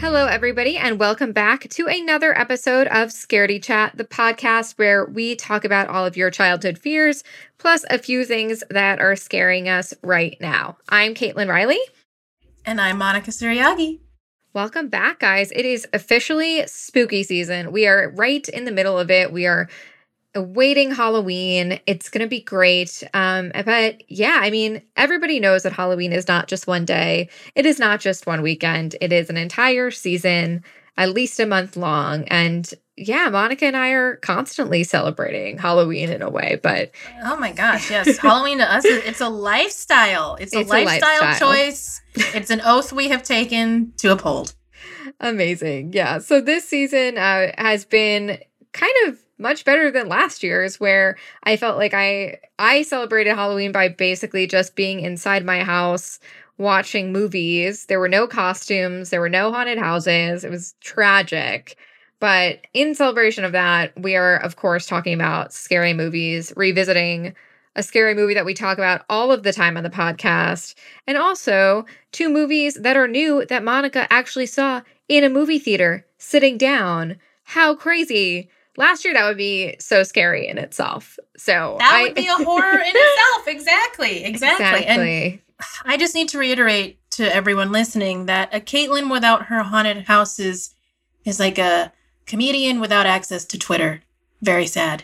Hello, everybody, and welcome back to another episode of Scaredy Chat, the podcast where we talk about all of your childhood fears, plus a few things that are scaring us right now. I'm Caitlin Riley. And I'm Monica Suriyagi. Welcome back, guys. It is officially spooky season. We are right in the middle of it. We are awaiting Halloween. It's going to be great. But yeah, I mean, everybody knows that Halloween is not just one day. It is not just one weekend. It is an entire season, at least a month long. And yeah, Monica and I are constantly celebrating Halloween in a way, but... Oh my gosh, yes. Halloween to us, it's a lifestyle. It's a lifestyle choice. It's an oath we have taken to uphold. Amazing. Yeah. So this season has been kind of much better than last year's, where I felt like I celebrated Halloween by basically just being inside my house, watching movies. There were no costumes. There were no haunted houses. It was tragic. But in celebration of that, we are, of course, talking about scary movies, revisiting a scary movie that we talk about all of the time on the podcast, and also two movies that are new that Monica actually saw in a movie theater sitting down. How crazy. Last year, that would be so scary in itself. So that would be a horror in itself. Exactly. And I just need to reiterate to everyone listening that a Caitlin without her haunted houses is like a comedian without access to Twitter. Very sad.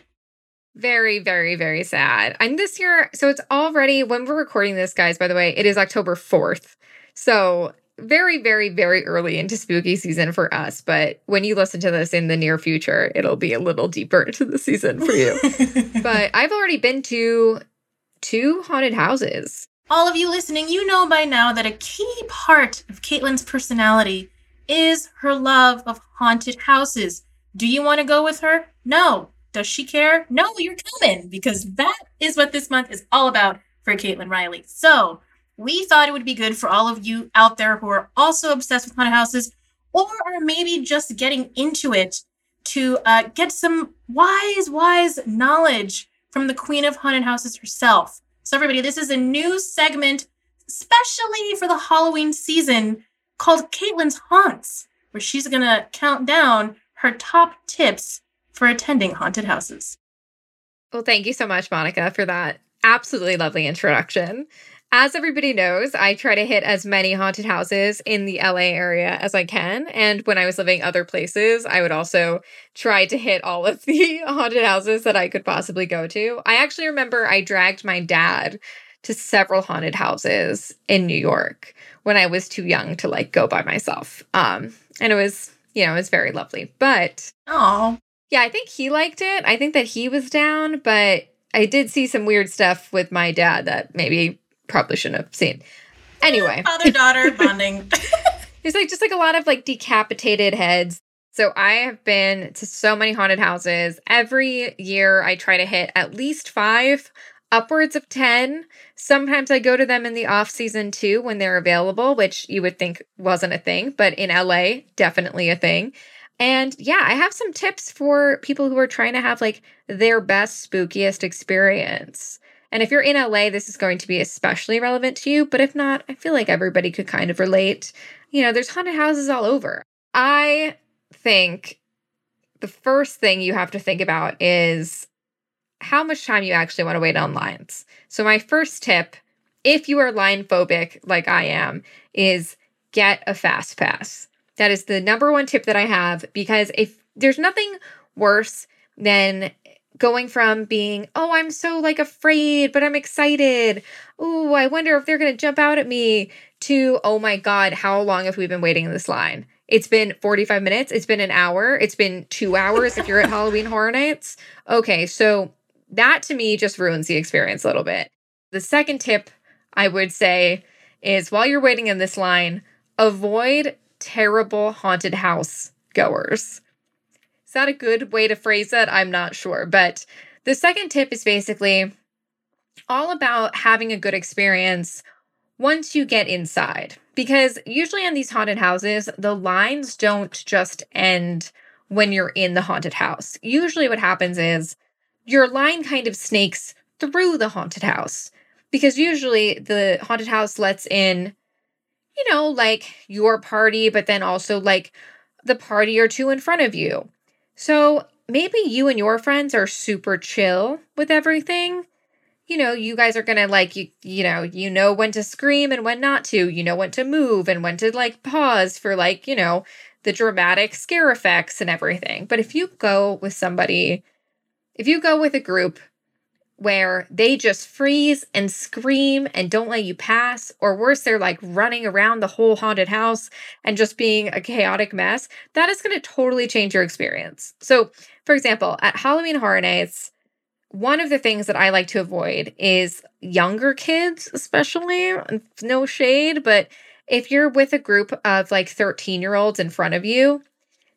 Very, very, very sad. And this year, so it's already, when we're recording this, guys, by the way, it is October 4th. So very, very, very early into spooky season for us. But when you listen to this in the near future, it'll be a little deeper into the season for you. But I've already been to two haunted houses. All of you listening, you know by now that a key part of Caitlin's personality is her love of haunted houses. Do you want to go with her? No. Does she care? No, you're coming, because that is what this month is all about for Caitlin Riley. So we thought it would be good for all of you out there who are also obsessed with haunted houses or are maybe just getting into it to get some wise knowledge from the queen of haunted houses herself. So everybody, this is a new segment, especially for the Halloween season, called Caitlin's Haunts, where she's going to count down her top tips for attending haunted houses. Well, thank you so much, Monica, for that absolutely lovely introduction. As everybody knows, I try to hit as many haunted houses in the LA area as I can. And when I was living other places, I would also try to hit all of the haunted houses that I could possibly go to. I actually remember I dragged my dad to several haunted houses in New York when I was too young to like go by myself. And it was, you know, it was very lovely. But yeah, I think he liked it. I think that he was down, but I did see some weird stuff with my dad that maybe probably shouldn't have seen. Anyway. Father-daughter bonding. It's like just like a lot of like decapitated heads. So I have been to so many haunted houses. Every year I try to hit at least 5, upwards of 10. Sometimes I go to them in the off-season too when they're available, which you would think wasn't a thing, but in LA, definitely a thing. And yeah, I have some tips for people who are trying to have like their best, spookiest experience. And if you're in LA, this is going to be especially relevant to you. But if not, I feel like everybody could kind of relate. You know, there's haunted houses all over. I think the first thing you have to think about is how much time you actually want to wait on lines. So my first tip, if you are line phobic like I am, is get a fast pass. That is the number one tip that I have, because if there's nothing worse than going from being, oh, I'm so like afraid, but I'm excited. Oh, I wonder if they're going to jump out at me, to, oh my God, how long have we been waiting in this line? It's been 45 minutes. It's been an hour. It's been 2 hours if you're at Halloween Horror Nights. Okay, so that to me just ruins the experience a little bit. The second tip I would say is, while you're waiting in this line, avoid terrible haunted house goers. Is that a good way to phrase that? I'm not sure. But the second tip is basically all about having a good experience once you get inside. Because usually on these haunted houses, the lines don't just end when you're in the haunted house. Usually what happens is your line kind of snakes through the haunted house, because usually the haunted house lets in, you know, like your party, but then also like the party or two in front of you. So maybe you and your friends are super chill with everything. You know, you guys are going to like, you know when to scream and when not to, you know when to move and when to like pause for like, you know, the dramatic scare effects and everything. But if you go with somebody, if you go with a group where they just freeze and scream and don't let you pass, or worse, they're like running around the whole haunted house and just being a chaotic mess, that is going to totally change your experience. So, for example, at Halloween Horror Nights, one of the things that I like to avoid is younger kids, especially. No shade, but if you're with a group of like 13-year-olds in front of you,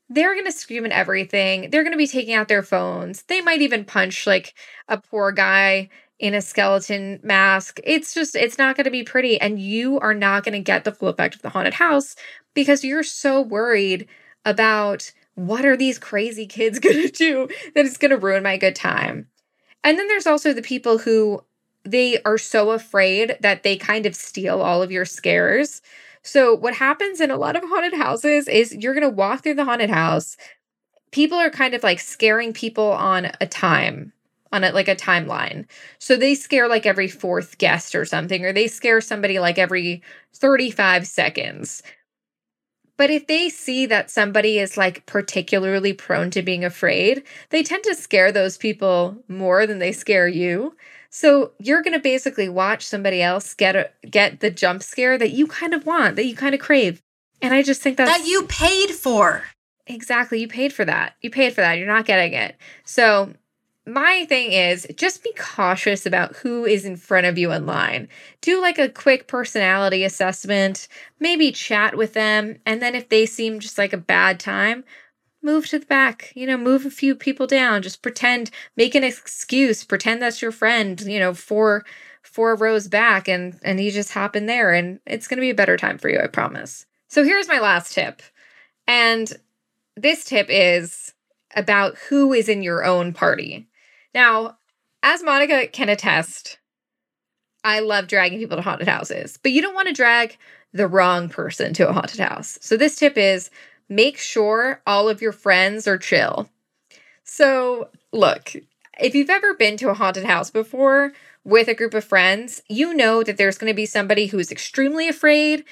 they're going to scream at everything. They're going to be taking out their phones. They might even punch like a poor guy in a skeleton mask. It's just, it's not going to be pretty. And you are not going to get the full effect of the haunted house because you're so worried about what are these crazy kids going to do that it's going to ruin my good time. And then there's also the people who, they are so afraid that they kind of steal all of your scares. So what happens in a lot of haunted houses is you're going to walk through the haunted house. People are kind of like scaring people on a time, on a, like a timeline. So they scare like every fourth guest or something, or they scare somebody like every 35 seconds. But if they see that somebody is like particularly prone to being afraid, they tend to scare those people more than they scare you. So you're going to basically watch somebody else get the jump scare that you kind of want, that you kind of crave. And I just think that you paid for. Exactly. You paid for that. You paid for that. You're not getting it. So my thing is just be cautious about who is in front of you in line. Do like a quick personality assessment, maybe chat with them. And then if they seem just like a bad time, move to the back, you know, move a few people down, just pretend, make an excuse, pretend that's your friend, you know, four rows back and you just hop in there and it's going to be a better time for you, I promise. So here's my last tip. And this tip is about who is in your own party. Now, as Monica can attest, I love dragging people to haunted houses, but you don't want to drag the wrong person to a haunted house. So this tip is, make sure all of your friends are chill. So, look, if you've ever been to a haunted house before with a group of friends, you know that there's going to be somebody who's extremely afraid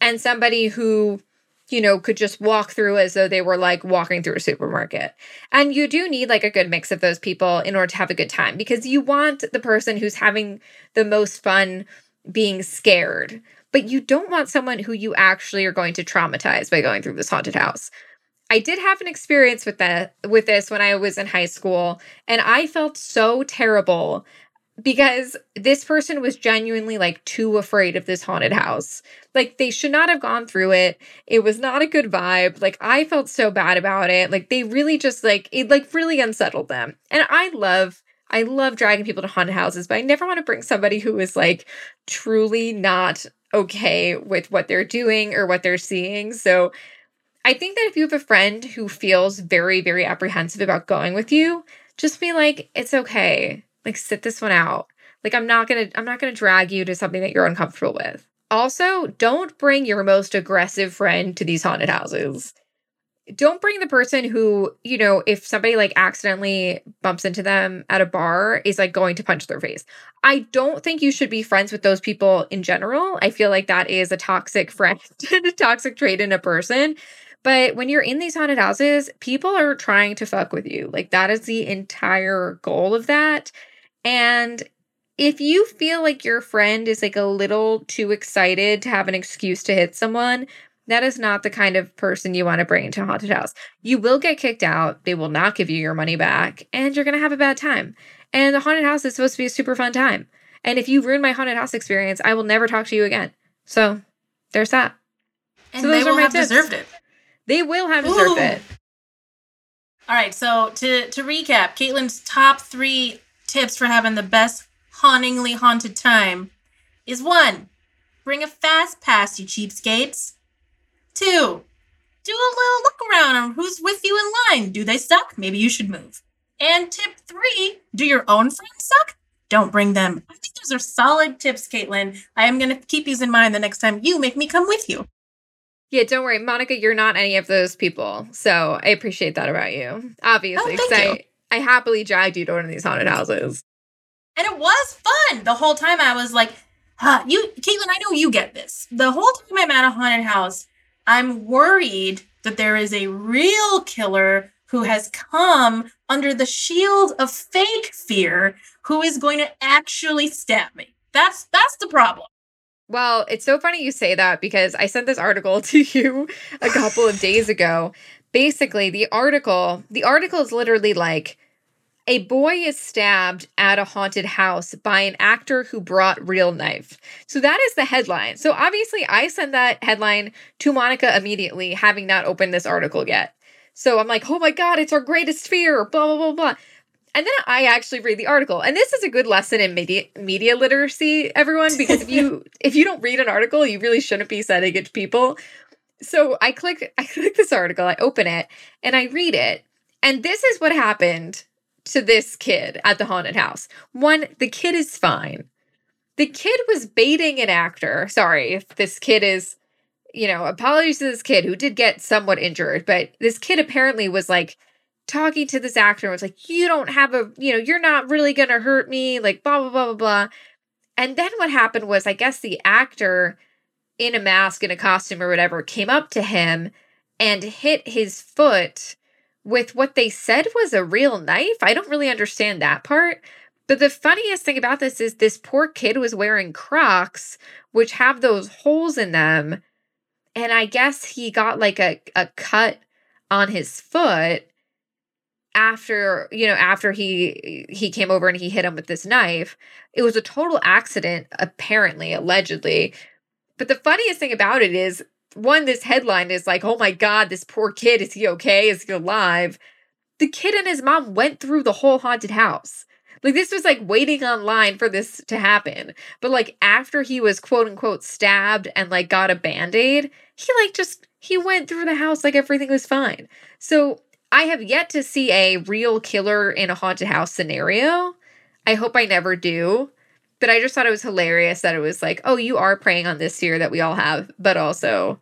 and somebody who, you know, could just walk through as though they were like walking through a supermarket. And you do need like a good mix of those people in order to have a good time, because you want the person who's having the most fun being scared. But you don't want someone who you actually are going to traumatize by going through this haunted house. I did have an experience with this when I was in high school, and I felt so terrible because this person was genuinely like too afraid of this haunted house. Like they should not have gone through it. It was not a good vibe. Like I felt so bad about it. Like they really just like, it like really unsettled them. And I love dragging people to haunted houses, but I never want to bring somebody who is like truly not okay with what they're doing or what they're seeing. So I think that if you have a friend who feels very, very apprehensive about going with you, just be like, it's okay. Like sit this one out. Like I'm not going to drag you to something that you're uncomfortable with. Also, don't bring your most aggressive friend to these haunted houses. don't bring the person who, you know, if somebody like accidentally bumps into them at a bar is like going to punch their face. I don't think you should be friends with those people in general. I feel like that is a toxic friend and a toxic trait in a person. But when you're in these haunted houses, people are trying to fuck with you. Like that is the entire goal of that. And if you feel like your friend is like a little too excited to have an excuse to hit someone, that is not the kind of person you want to bring into a haunted house. You will get kicked out. They will not give you your money back, and you're going to have a bad time. And the haunted house is supposed to be a super fun time. And if you ruin my haunted house experience, I will never talk to you again. So there's that. And so those are my tips. Deserved it. They will have deserved it. All right. So to recap, Caitlin's top 3 tips for having the best hauntingly haunted time is 1, bring a fast pass, you cheapskates. 2, do a little look around on who's with you in line. Do they suck? Maybe you should move. And tip 3, do your own friends suck? Don't bring them. I think those are solid tips, Caitlin. I am going to keep these in mind the next time you make me come with you. Yeah, don't worry, Monica, you're not any of those people. So I appreciate that about you, obviously. Oh, thank you. I happily dragged you to one of these haunted houses. And it was fun. The whole time I was like, Caitlin, I know you get this. The whole time I'm at a haunted house, I'm worried that there is a real killer who has come under the shield of fake fear who is going to actually stab me. That's the problem. Well, it's so funny you say that because I sent this article to you a couple of days ago. Basically, the article is literally like, a boy is stabbed at a haunted house by an actor who brought real knife. So that is the headline. So obviously I sent that headline to Monica immediately, having not opened this article yet. So I'm like, oh my God, it's our greatest fear, blah, blah, blah, blah. And then I actually read the article. And this is a good lesson in media literacy, everyone, because if you don't read an article, you really shouldn't be sending it to people. So I click this article, I open it, and I read it. And this is what happened to this kid at the haunted house. 1, the kid is fine. The kid was baiting an actor. Sorry if this kid is, you know, apologies to this kid who did get somewhat injured, but this kid apparently was like talking to this actor and was like, you don't have a, you know, you're not really going to hurt me, like blah, blah, blah, blah, blah. And then what happened was, I guess the actor in a mask, in a costume or whatever, came up to him and hit his foot with what they said was a real knife. I don't really understand that part. But the funniest thing about this is this poor kid was wearing Crocs, which have those holes in them. And I guess he got like a cut on his foot after, you know, after he came over and he hit him with this knife. It was a total accident, apparently, allegedly. But the funniest thing about it is, 1, this headline is like, oh my God, this poor kid, is he okay? Is he alive? The kid and his mom went through the whole haunted house. Like, this was like waiting online for this to happen. But like, after he was quote unquote stabbed and like got a Band-Aid, he went through the house like everything was fine. So I have yet to see a real killer in a haunted house scenario. I hope I never do. But I just thought it was hilarious that it was like, oh, you are preying on this fear that we all have, but also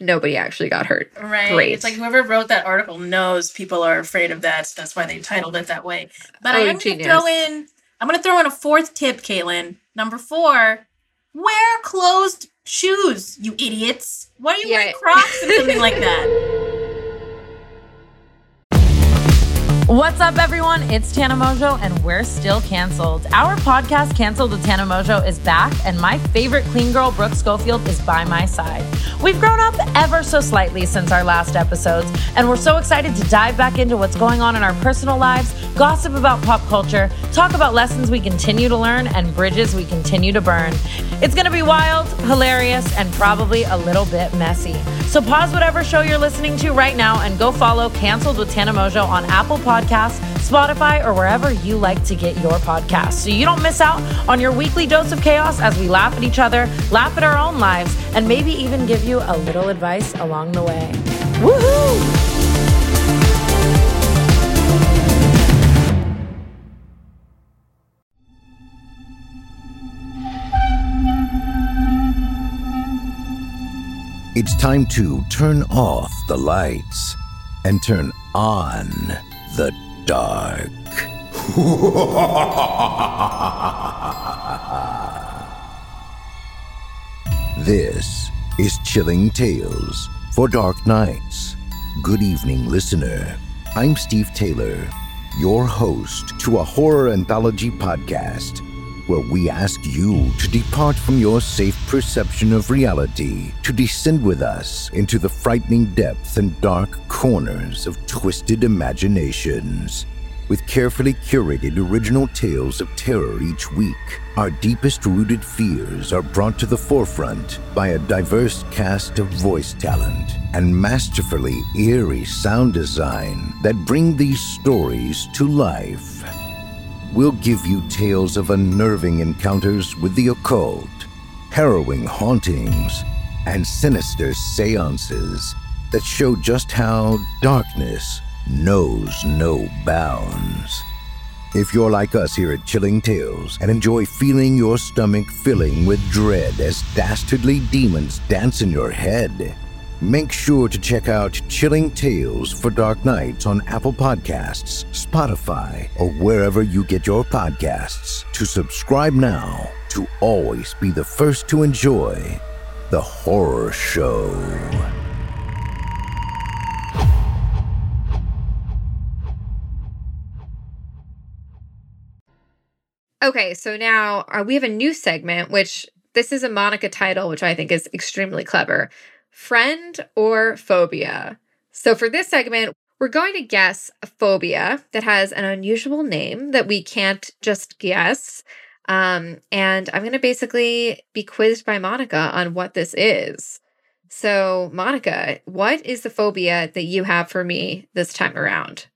nobody actually got hurt. Right. Great. It's like whoever wrote that article knows people are afraid of that. So that's why they titled it that way. But I'm going to throw in a 4th tip, Caitlin. Number 4, wear closed shoes, you idiots. Why are you wearing Crocs and something like that? What's up, everyone? It's Tana Mojo, and we're still canceled. Our podcast, Canceled with Tana Mojo, is back, and my favorite clean girl, Brooke Schofield, is by my side. We've grown up ever so slightly since our last episodes, and we're so excited to dive back into what's going on in our personal lives, gossip about pop culture, talk about lessons we continue to learn, and bridges we continue to burn. It's going to be wild, hilarious, and probably a little bit messy. So pause whatever show you're listening to right now and go follow Canceled with Tana Mojo on Apple Podcasts, Spotify, or wherever you like to get your podcasts, so you don't miss out on your weekly dose of chaos as we laugh at each other, laugh at our own lives, and maybe even give you a little advice along the way. Woohoo! It's time to turn off the lights. and turn on the dark. This is Chilling Tales for Dark Nights. Good evening, listener. I'm Steve Taylor, your host to a horror anthology podcast where we ask you to depart from your safe perception of reality, to descend with us into the frightening depths and dark corners of twisted imaginations. With carefully curated original tales of terror each week, our deepest-rooted fears are brought to the forefront by a diverse cast of voice talent and masterfully eerie sound design that bring these stories to life. We'll give you tales of unnerving encounters with the occult, harrowing hauntings, and sinister seances that show just how darkness knows no bounds. If you're like us here at Chilling Tales and enjoy feeling your stomach filling with dread as dastardly demons dance in your head, make sure to check out Chilling Tales for Dark Nights on Apple Podcasts, Spotify, or wherever you get your podcasts. To subscribe now to always be the first to enjoy the horror show. Okay, so now we have a new segment, which this is a Monica title, which I think is extremely clever. Friend or phobia. So for this segment, we're going to guess a phobia that has an unusual name that we can't just guess. And I'm going to basically be quizzed by Monica on what this is. So Monica, what is the phobia that you have for me this time around?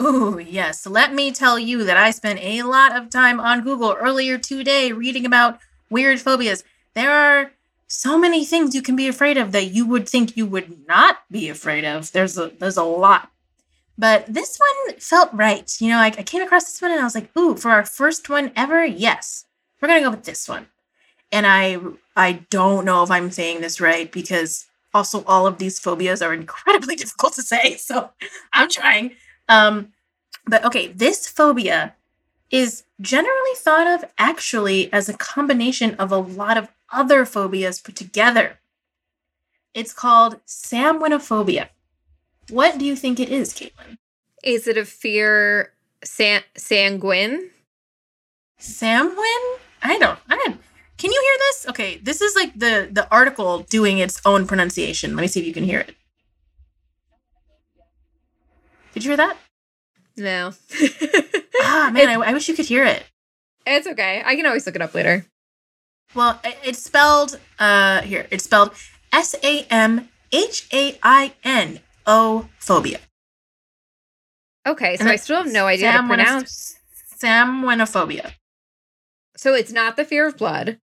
Oh, yes. Let me tell you that I spent a lot of time on Google earlier today reading about weird phobias. There are so many things you can be afraid of that you would think you would not be afraid of. There's a lot. But this one felt right. You know, I came across this one and I was like, ooh, for our first one ever, yes, we're going to go with this one. And I don't know if I'm saying this right because also all of these phobias are incredibly difficult to say. So I'm trying. But okay, this phobia is generally thought of actually as a combination of a lot of other phobias put together. It's called Samhainophobia. What do you think it is, Caitlin? Is it a fear sanguine? Samhain? I don't. Can you hear this? Okay, this is like the article doing its own pronunciation. Let me see if you can hear it. Did you hear that? No. Man, I wish you could hear it. It's okay. I can always look it up later. Well, it's spelled, it's spelled Samhainophobia. Okay, so I still have no idea how to pronounce. Samhainophobia. So it's not the fear of blood.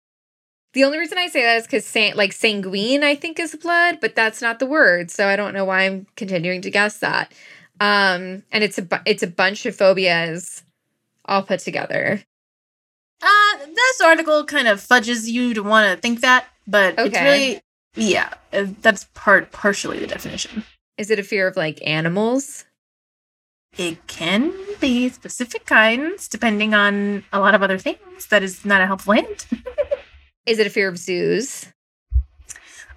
The only reason I say that is because sanguine, I think, is blood, but that's not the word, so I don't know why I'm continuing to guess that. And it's a bunch of phobias all put together. This article kind of fudges you to want to think that, but okay. It's really, yeah, that's partially the definition. Is it a fear of, animals? It can be specific kinds, depending on a lot of other things. That is not a helpful hint. Is it a fear of zoos?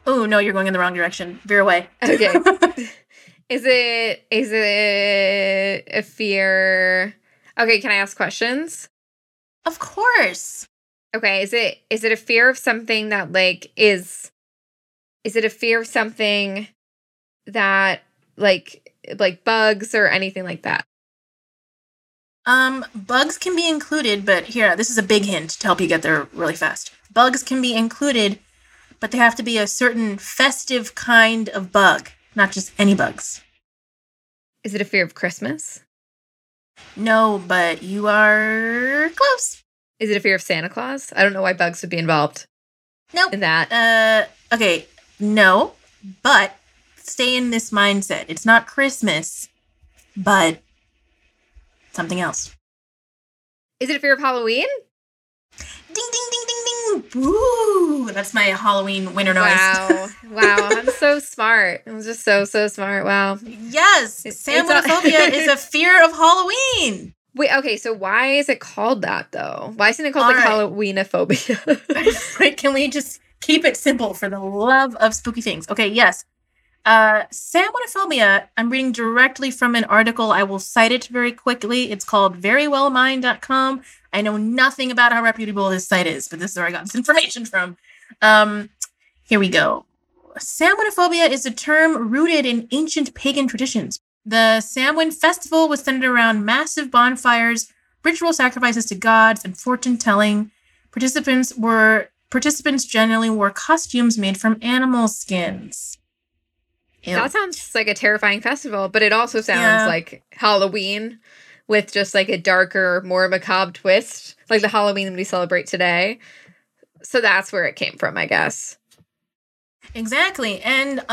Oh, no, you're going in the wrong direction. Veer away. Okay. Is it a fear? Okay, can I ask questions? Of course. Okay, is it a fear of something that is it a fear of something that like bugs or anything like that? Bugs can be included, but here, this is a big hint to help you get there really fast. Bugs can be included, but they have to be a certain festive kind of bug. Not just any bugs. Is it a fear of Christmas? No, but you are close. Is it a fear of Santa Claus? I don't know why bugs would be involved. Nope. In that. Okay, no, but stay in this mindset. It's not Christmas, but something else. Is it a fear of Halloween? Ding, ding, ding, ding, ding. Woo! That's my Halloween winter noise. Wow. Wow. I'm so smart. I'm just so smart. Wow. Yes. Samhainophobia is a fear of Halloween. Wait, okay, so why is it called that, though? Why isn't it called, like, Halloweenophobia? Right, can we just keep it simple for the love of spooky things? Okay, yes. Samhainophobia, I'm reading directly from an article. I will cite it very quickly. It's called verywellmind.com. I know nothing about how reputable this site is, but this is where I got this information from. Here we go. Samhainophobia is a term rooted in ancient pagan traditions. The Samhain festival was centered around massive bonfires, ritual sacrifices to gods, and fortune-telling. Participants generally wore costumes made from animal skins. Ew. That sounds like a terrifying festival, but it also sounds like Halloween with just like a darker, more macabre twist, like the Halloween that we celebrate today. So that's where it came from, I guess. Exactly. And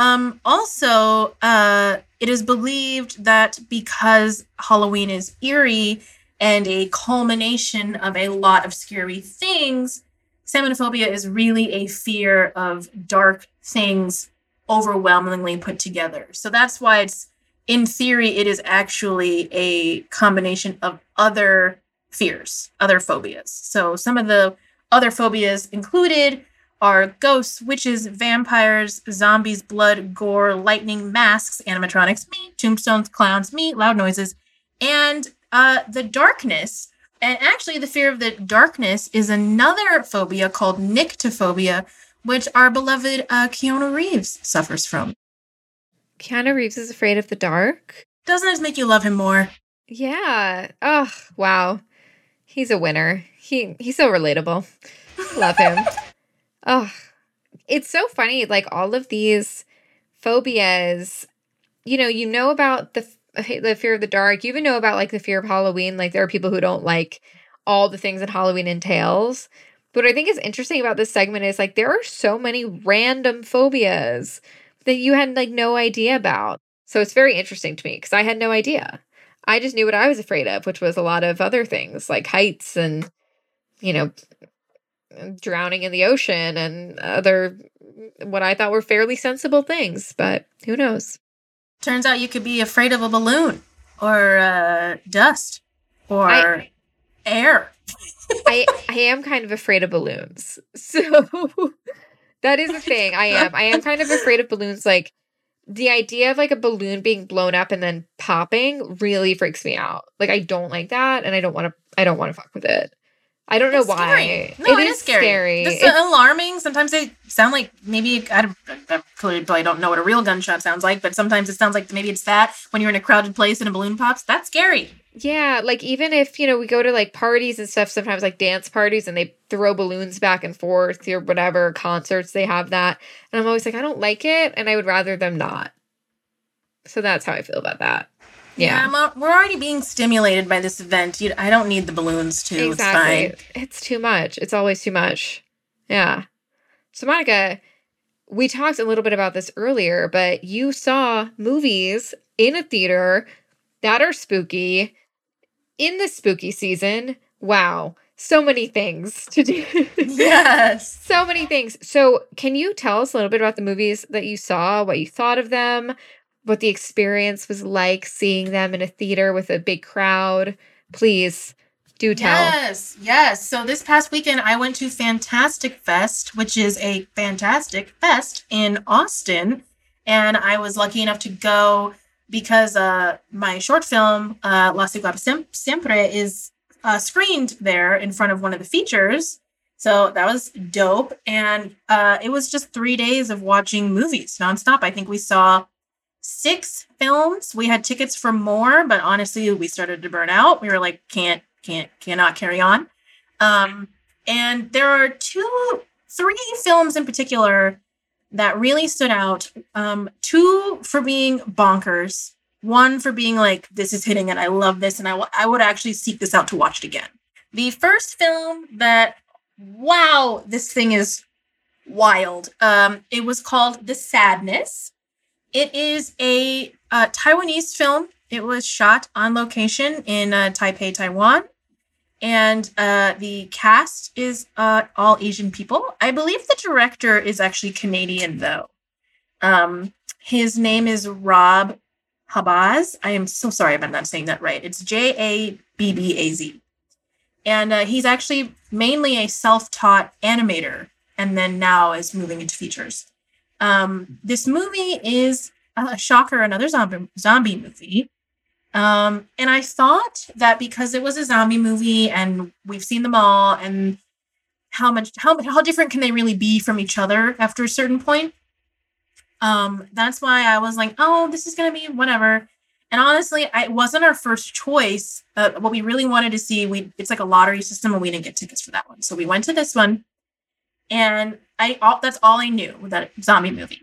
also, it is believed that because Halloween is eerie and a culmination of a lot of scary things, Samhainophobia is really a fear of dark things overwhelmingly put together. So that's why it's, in theory, it is actually a combination of other fears, other phobias. So some of the other phobias included are ghosts, witches, vampires, zombies, blood, gore, lightning, masks, animatronics, meat, tombstones, clowns, meat, loud noises, and the darkness. And actually, the fear of the darkness is another phobia called nyctophobia, which our beloved Keanu Reeves suffers from. Keanu Reeves is afraid of the dark? Doesn't this make you love him more? Yeah. Oh, wow. He's a winner. He's so relatable. Love him. Oh, it's so funny. Like, all of these phobias, you know about the fear of the dark. You even know about, like, the fear of Halloween. Like, there are people who don't like all the things that Halloween entails. But what I think is interesting about this segment is, like, there are so many random phobias that you had, like, no idea about. So it's very interesting to me because I had no idea. I just knew what I was afraid of, which was a lot of other things like heights and, drowning in the ocean and other what I thought were fairly sensible things, but who knows? Turns out you could be afraid of a balloon or dust or air. I am kind of afraid of balloons. So that is a thing. I am kind of afraid of balloons. Like, the idea of, like, a balloon being blown up and then popping really freaks me out. Like, I don't like that, and I don't want to fuck with it. I don't know why. No, it is scary. It's alarming. Sometimes they sound like maybe, I probably don't know what a real gunshot sounds like, but sometimes it sounds like maybe it's that when you're in a crowded place and a balloon pops. That's scary. Yeah. Like, even if, we go to, like, parties and stuff, sometimes, like, dance parties, and they throw balloons back and forth or whatever, concerts, they have that. And I'm always like, I don't like it, and I would rather them not. So that's how I feel about that. Yeah, we're already being stimulated by this event. I don't need the balloons, too. Exactly. It's fine. It's too much. It's always too much. Yeah. So, Monica, we talked a little bit about this earlier, but you saw movies in a theater that are spooky in the spooky season. Wow. So many things to do. Yes. So many things. So, can you tell us a little bit about the movies that you saw, what you thought of them, what the experience was like seeing them in a theater with a big crowd? Please do tell. Yes. So this past weekend, I went to Fantastic Fest, which is a fantastic fest in Austin. And I was lucky enough to go because my short film, La Cigar Siempre, is screened there in front of one of the features. So that was dope. And it was just 3 days of watching movies nonstop. I think we saw 6 films. We had tickets for more, but honestly, we started to burn out. We were like, cannot carry on. And there are 3 films in particular that really stood out. 2 for being bonkers, 1 for being like, this is hitting and I love this, and I would actually seek this out to watch it again. The first film that, wow, this thing is wild. It was called The Sadness. It is a Taiwanese film. It was shot on location in Taipei, Taiwan. And the cast is all Asian people. I believe the director is actually Canadian, though. His name is Rob Jabbaz. I am so sorry if I'm not saying that right. It's Jabbaz. And he's actually mainly a self-taught animator, and then now is moving into features. This movie is a shocker, another zombie movie. And I thought that because it was a zombie movie and we've seen them all, and how different can they really be from each other after a certain point? That's why I was like, oh, this is going to be whatever. And honestly, it wasn't our first choice. What we really wanted to see, it's like a lottery system, and we didn't get tickets for that one. So we went to this one, and that's all I knew, that zombie movie.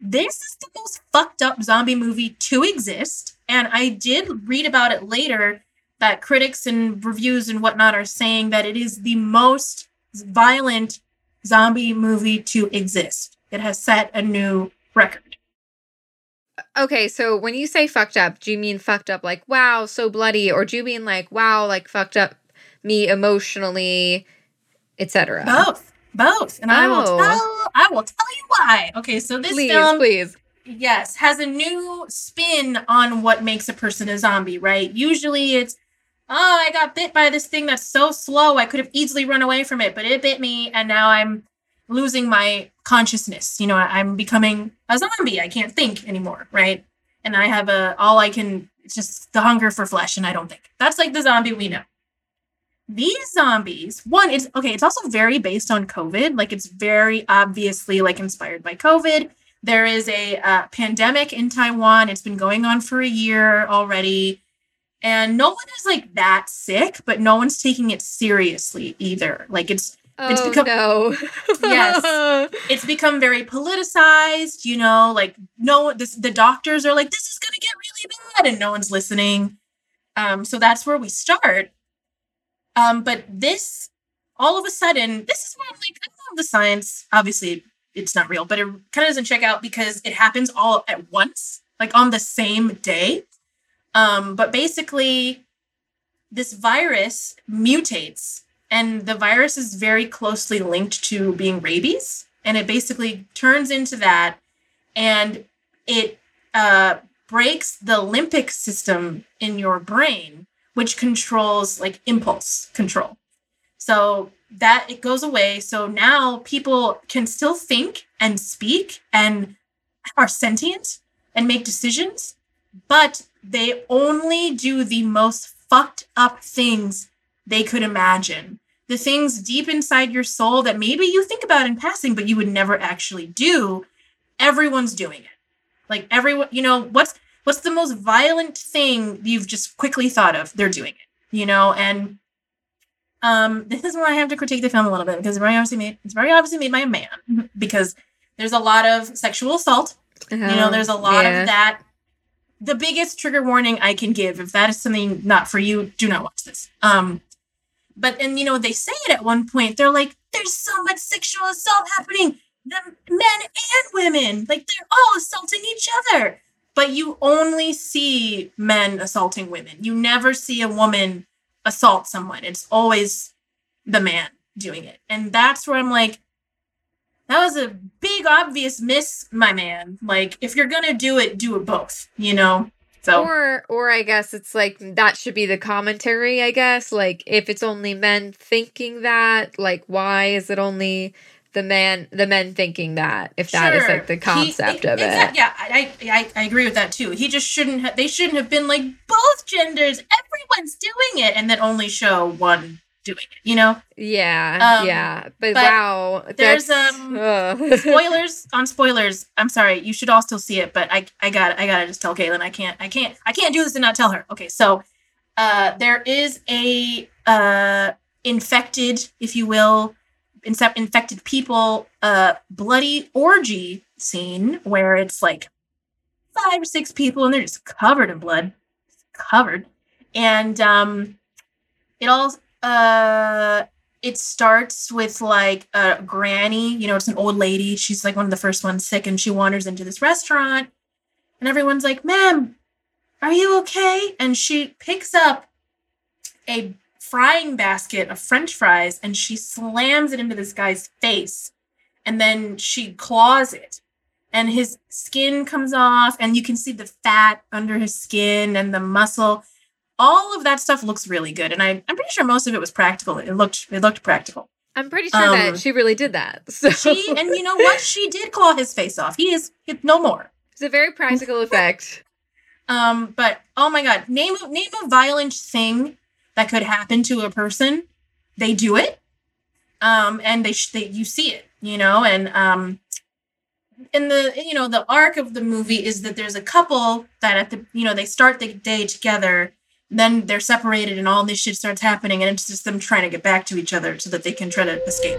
This is the most fucked up zombie movie to exist. And I did read about it later, that critics and reviews and whatnot are saying that it is the most violent zombie movie to exist. It has set a new record. Okay, so when you say fucked up, do you mean fucked up like, wow, so bloody? Or do you mean like, wow, like fucked up me emotionally, etc.? Both. And I will tell you why. Okay, so this film, please. Yes, has a new spin on what makes a person a zombie, right? Usually it's, oh, I got bit by this thing that's so slow, I could have easily run away from it, but it bit me, and now I'm losing my consciousness. You know, I'm becoming a zombie. I can't think anymore, right? And I have just the hunger for flesh, and I don't think. That's like the zombie we know. These zombies, it's also very based on COVID. Like, it's very obviously like inspired by COVID. There is a pandemic in Taiwan. It's been going on for a year already. And no one is like that sick, but no one's taking it seriously either. Like it's become very politicized, you know, like the doctors are like, this is going to get really bad, and no one's listening. So that's where we start. But this, all of a sudden, this is where I'm like, I love the science. Obviously, it's not real, but it kind of doesn't check out because it happens all at once, like on the same day. But basically, this virus mutates, and the virus is very closely linked to being rabies. And it basically turns into that, and it breaks the limbic system in your brain, which controls like impulse control. So that it goes away. So now people can still think and speak and are sentient and make decisions, but they only do the most fucked up things they could imagine. The things deep inside your soul that maybe you think about in passing, but you would never actually do. Everyone's doing it. Like everyone, you know, what's the most violent thing you've just quickly thought of? They're doing it, you know? And this is where I have to critique the film a little bit, because it's very obviously made by a man, because there's a lot of sexual assault. You know, there's a lot of that. The biggest trigger warning I can give, if that is something not for you, do not watch this. But you know, they say it at one point. They're like, there's so much sexual assault happening. The men and women, like they're all assaulting each other. But you only see men assaulting women. You never see a woman assault someone. It's always the man doing it. And that's where I'm like, that was a big, obvious miss, my man. Like, if you're going to do it both, you know? So. Or I guess it's like, that should be the commentary, I guess. Like, if it's only men thinking that, like, why is it only the men thinking that, if that is like the concept of it. Yeah, I agree with that too. He just shouldn't have been like, both genders, everyone's doing it, and then only show one doing it, you know? Yeah, yeah. But wow. There's spoilers. I'm sorry, you should all still see it, but I gotta just tell Caitlin, I can't do this and not tell her. Okay, so there is a infected, if you will, infected people, bloody orgy scene where it's like 5 or 6 people and they're just covered in blood, and it all it starts with like a granny, you know, it's an old lady. She's like one of the first ones sick, and she wanders into this restaurant, and everyone's like, "Ma'am, are you okay?" And she picks up a frying basket of French fries and she slams it into this guy's face. And then she claws it and his skin comes off and you can see the fat under his skin and the muscle. All of that stuff looks really good. And I'm pretty sure most of it was practical. It looked practical. I'm pretty sure that she really did that. So. And you know what? She did claw his face off. He is no more. It's a very practical effect. But oh my God, name a violent thing that could happen to a person. They do it. And they you see it, you know, and in the, you know, the arc of the movie is that there's a couple that at the, you know, they start the day together, then they're separated and all this shit starts happening. And it's just them trying to get back to each other so that they can try to escape.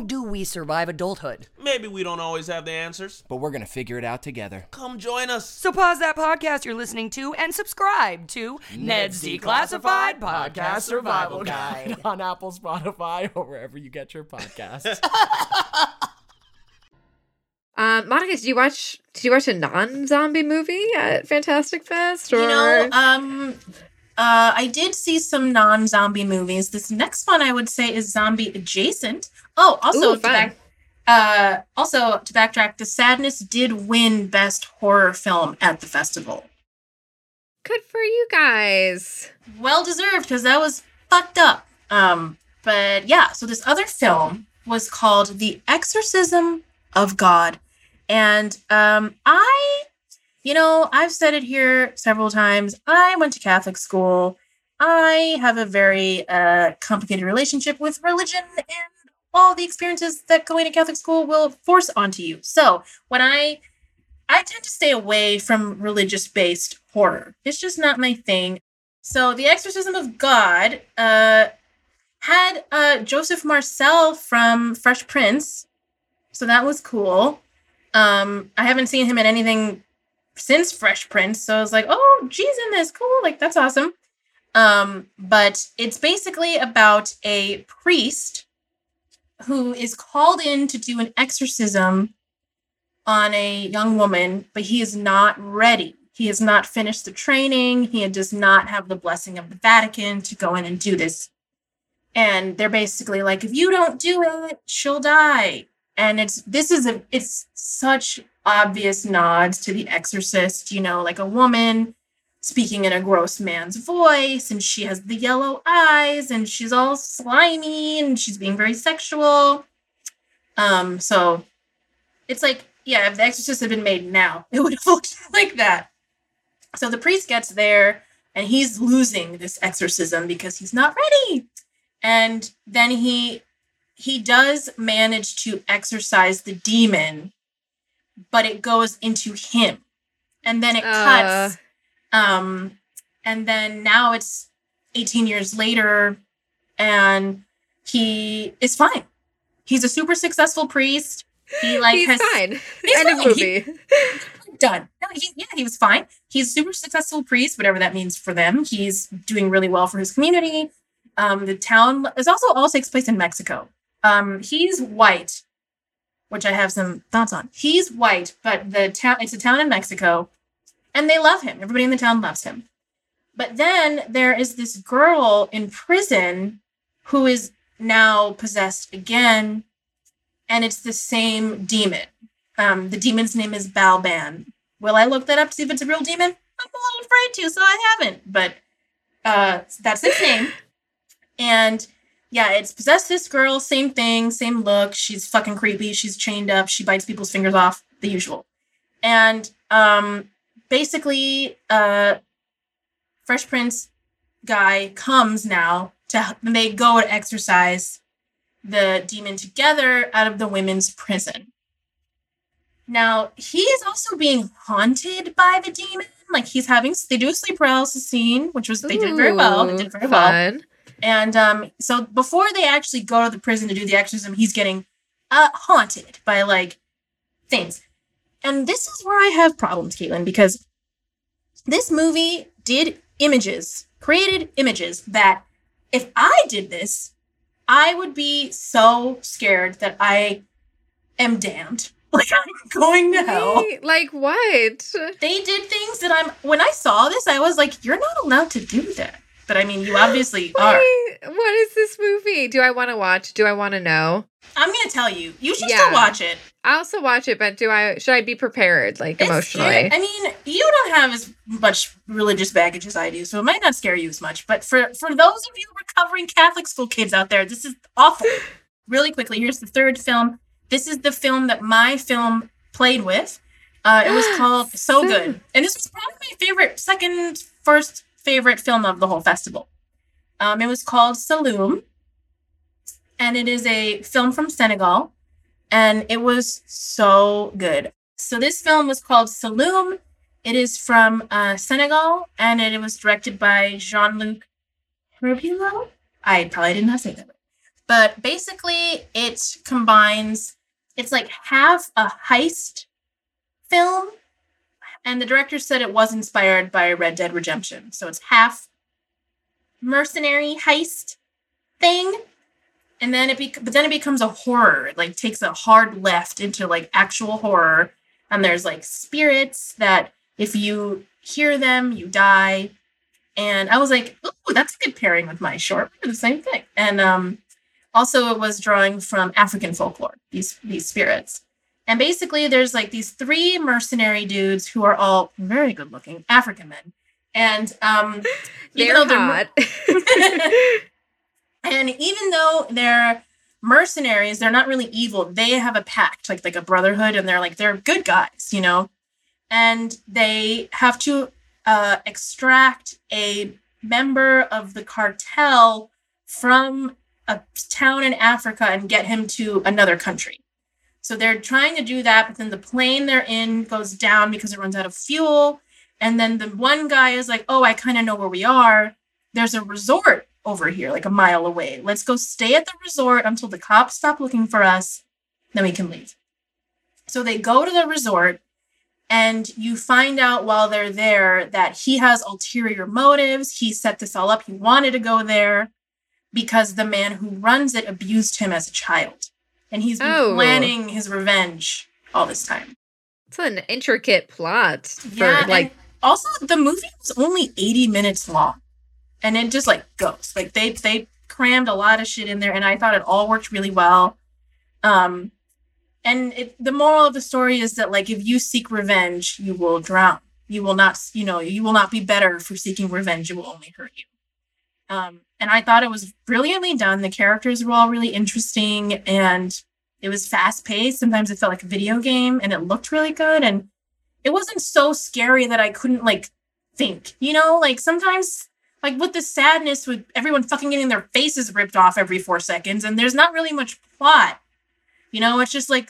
do we survive adulthood? Maybe we don't always have the answers, but we're gonna figure it out together. Come join us. So pause that podcast you're listening to and subscribe to Ned's Declassified Podcast Survival Guide on Apple, Spotify, or wherever you get your podcasts. Monica, did you watch a non-zombie movie at Fantastic Fest? Or? You know, I did see some non-zombie movies. This next one I would say is zombie adjacent. Oh, also, to backtrack, The Sadness did win Best Horror Film at the festival. Good for you guys. Well deserved, because that was fucked up. But yeah, so this other film was called The Exorcism of God. And I've said it here several times. I went to Catholic school. I have a very complicated relationship with religion and all the experiences that going to Catholic school will force onto you. So when I tend to stay away from religious-based horror. It's just not my thing. So The Exorcism of God had Joseph Marcel from Fresh Prince. So that was cool. I haven't seen him in anything since Fresh Prince, so I was like, oh, geez, in this, cool, like, that's awesome. But it's basically about a priest who is called in to do an exorcism on a young woman, but he is not ready. He has not finished the training. He does not have the blessing of the Vatican to go in and do this. And they're basically like, if you don't do it, she'll die. And it's such obvious nods to The Exorcist, you know, like a woman speaking in a gross man's voice, and she has the yellow eyes, and she's all slimy, and she's being very sexual. So it's like, yeah, if The Exorcist had been made now, it would have looked like that. So the priest gets there, and he's losing this exorcism because he's not ready. And then he does manage to exorcise the demon, but it goes into him. And then it cuts. And then now it's 18 years later and he is fine. He's a super successful priest. He's fine. End of movie. Done. No, he was fine. He's a super successful priest, whatever that means for them. He's doing really well for his community. The town is all takes place in Mexico. He's white, which I have some thoughts on. He's white, but it's a town in Mexico. And they love him. Everybody in the town loves him. But then there is this girl in prison who is now possessed again. And it's the same demon. The demon's name is Balban. Will I look that up to see if it's a real demon? I'm a little afraid to, so I haven't. But that's its name. And yeah, it's possessed this girl. Same thing, same look. She's fucking creepy. She's chained up. She bites people's fingers off. The usual. And basically, Fresh Prince guy comes now and they go to exorcise the demon together out of the women's prison. Now, he is also being haunted by the demon, Like he's having, they do a sleep paralysis scene, which was, they did very well. They did very fun. Well. And so before they actually go to the prison to do the exorcism, he's getting haunted by like things. And this is where I have problems, Caitlin, because this movie did images, created images that if I did this, I would be so scared that I am damned. Like, I'm going to hell. Like, what? They did things that when I saw this, I was like, you're not allowed to do that. But, I mean, you obviously are. What is this movie? Do I want to watch? Do I want to know? I'm going to tell you. You should still watch it. I also watch it, but should I be prepared, like, emotionally? I mean, you don't have as much religious baggage as I do, so it might not scare you as much. But for those of you recovering Catholic school kids out there, this is awful. Really quickly, here's the third film. This is the film that my film played with. It was called So Good. And this was probably my first favorite film of the whole festival. It was called Saloum. And it is a film from Senegal. And it was so good. So this film was called Saloum. It is from Senegal. And it was directed by Jean-Luc Herbilo. I probably did not say that. But basically, it combines... It's like half a heist film, and the director said it was inspired by Red Dead Redemption. So it's half mercenary heist thing, and then it becomes a horror. It like takes a hard left into like actual horror, and there's like spirits that if you hear them, you die. And I was like, ooh, that's a good pairing with my short. We do the same thing. And also it was drawing from African folklore, these spirits. And basically, there's like these three mercenary dudes who are all very good looking African men. And they're hot. And even though they're mercenaries, they're not really evil. They have a pact, like a brotherhood. And they're good guys, you know. And they have to extract a member of the cartel from a town in Africa and get him to another country. So they're trying to do that, but then the plane they're in goes down because it runs out of fuel. And then the one guy is like, oh, I kind of know where we are. There's a resort over here, like a mile away. Let's go stay at the resort until the cops stop looking for us. Then we can leave. So they go to the resort, and you find out while they're there that he has ulterior motives. He set this all up. He wanted to go there because the man who runs it abused him as a child. And he's been planning his revenge all this time. It's an intricate plot. Also, the movie was only 80 minutes long. And it just, goes. They crammed a lot of shit in there, and I thought it all worked really well. And the moral of the story is that, if you seek revenge, you will drown. You will not, you will not be better for seeking revenge. It will only hurt you. And I thought it was brilliantly done. The characters were all really interesting, and it was fast-paced. Sometimes it felt like a video game, and it looked really good. And it wasn't so scary that I couldn't, think. Sometimes, with The Sadness, with everyone fucking getting their faces ripped off every 4 seconds, and there's not really much plot. It's just look,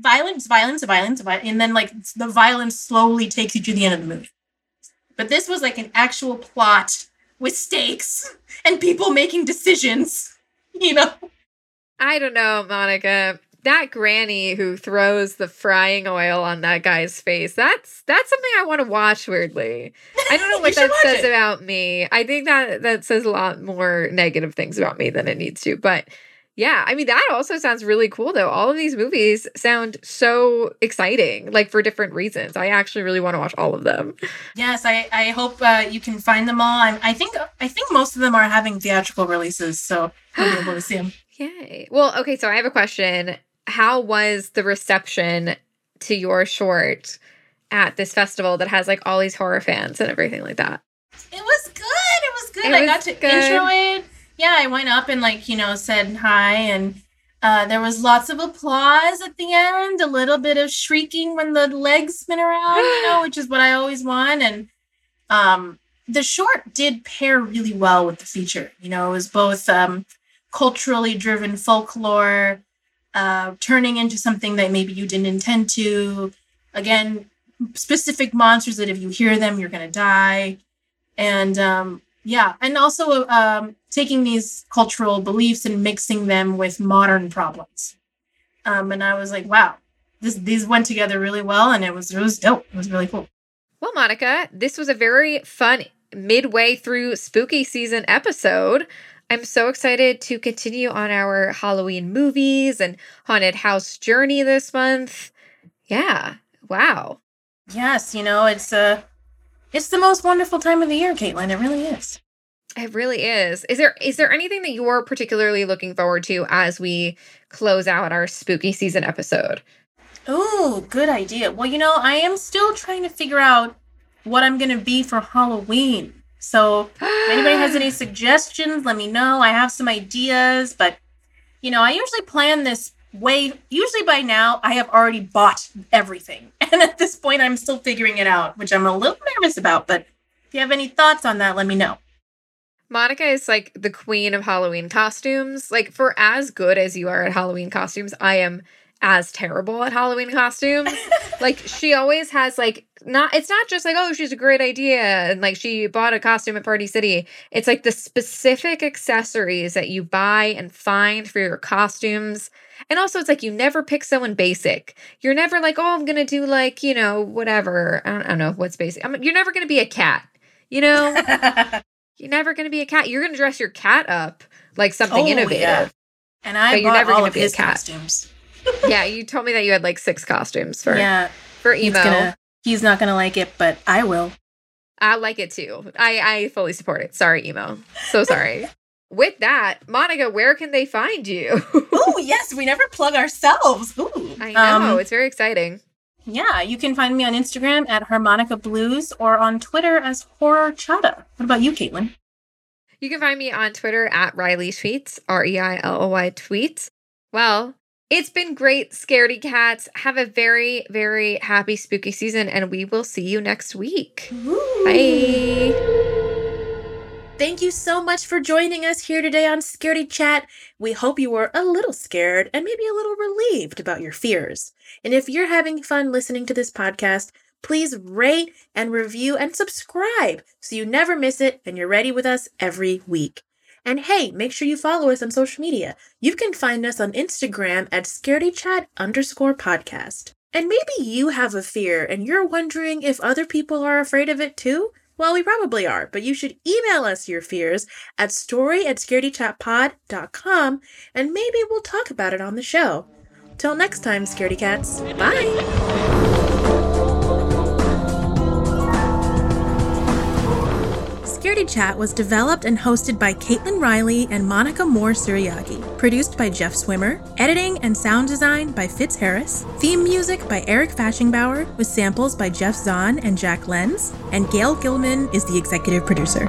violence, violence, violence, violence. And then, the violence slowly takes you to the end of the movie. But this was, an actual plot with stakes and people making decisions, I don't know, Monica. That granny who throws the frying oil on that guy's face, that's something I want to watch, weirdly. I don't know what that says about me. I think that says a lot more negative things about me than it needs to. But yeah, I mean, that also sounds really cool, though. All of these movies sound so exciting, for different reasons. I actually really want to watch all of them. Yes, I hope you can find them all. I think most of them are having theatrical releases, so you'll be able to see them. Yay. Well, okay, so I have a question. How was the reception to your short at this festival that has, all these horror fans and everything like that? It was good. I got to intro it. Yeah, I went up and, said hi, and there was lots of applause at the end, a little bit of shrieking when the legs spin around, which is what I always want. And the short did pair really well with the feature. It was both culturally driven folklore, turning into something that maybe you didn't intend to. Again, specific monsters that if you hear them, you're going to die. And yeah, and also taking these cultural beliefs and mixing them with modern problems. And I was like, wow, these went together really well. And it was dope. It was really cool. Well, Monica, this was a very fun midway through spooky season episode. I'm so excited to continue on our Halloween movies and haunted house journey this month. Yeah. Wow. Yes. You know, it's the most wonderful time of the year, Caitlin. It really is. It really is. Is there anything that you're particularly looking forward to as we close out our spooky season episode? Oh, good idea. Well, you know, I am still trying to figure out what I'm going to be for Halloween. So if anybody has any suggestions, let me know. I have some ideas, but, you know, I usually plan this way. Usually by now, I have already bought everything. And at this point, I'm still figuring it out, which I'm a little nervous about. But if you have any thoughts on that, let me know. Monica is like the queen of Halloween costumes. Like, for as good as you are at Halloween costumes, I am as terrible at Halloween costumes. Like, she always has, like, it's not just like, oh, she's a great idea, and like she bought a costume at Party City. It's like the specific accessories that you buy and find for your costumes. And also, it's like you never pick someone basic. You're never like, oh, I'm gonna do like, you know, whatever. I don't know what's basic. You're never gonna be a cat, you know? You're never gonna be a cat. You're gonna dress your cat up like something innovative. Yeah. And I bought never all gonna of be his a cat. Costumes. Yeah, you told me that you had like 6 costumes for Emo. He's not going to like it, but I will. I like it too. I fully support it. Sorry, Emo. So sorry. With that, Monica, where can they find you? Oh, yes. We never plug ourselves. Ooh. I know. It's very exciting. Yeah. You can find me on Instagram at Harmonica Blues or on Twitter as Horror Chata. What about you, Caitlin? You can find me on Twitter at Riley Tweets, R-E-I-L-O-Y Tweets. Well, it's been great, Scaredy Cats. Have a very, very happy spooky season, and we will see you next week. Ooh. Bye. Thank you so much for joining us here today on Scaredy Chat. We hope you were a little scared and maybe a little relieved about your fears. And if you're having fun listening to this podcast, please rate and review and subscribe so you never miss it and you're ready with us every week. And hey, make sure you follow us on social media. You can find us on Instagram at scaredychat_podcast. And maybe you have a fear and you're wondering if other people are afraid of it too? Well, we probably are, but you should email us your fears at story@scaredychatpod.com and maybe we'll talk about it on the show. Till next time, Scaredy Cats. Bye! Scaredy Chat was developed and hosted by Caitlin Riley and Monica Moore Suriyagi. Produced by Jeff Swimmer. Editing and sound design by Fitz Harris. Theme music by Eric Fashingbauer with samples by Jeff Zahn and Jack Lenz. And Gail Gilman is the executive producer.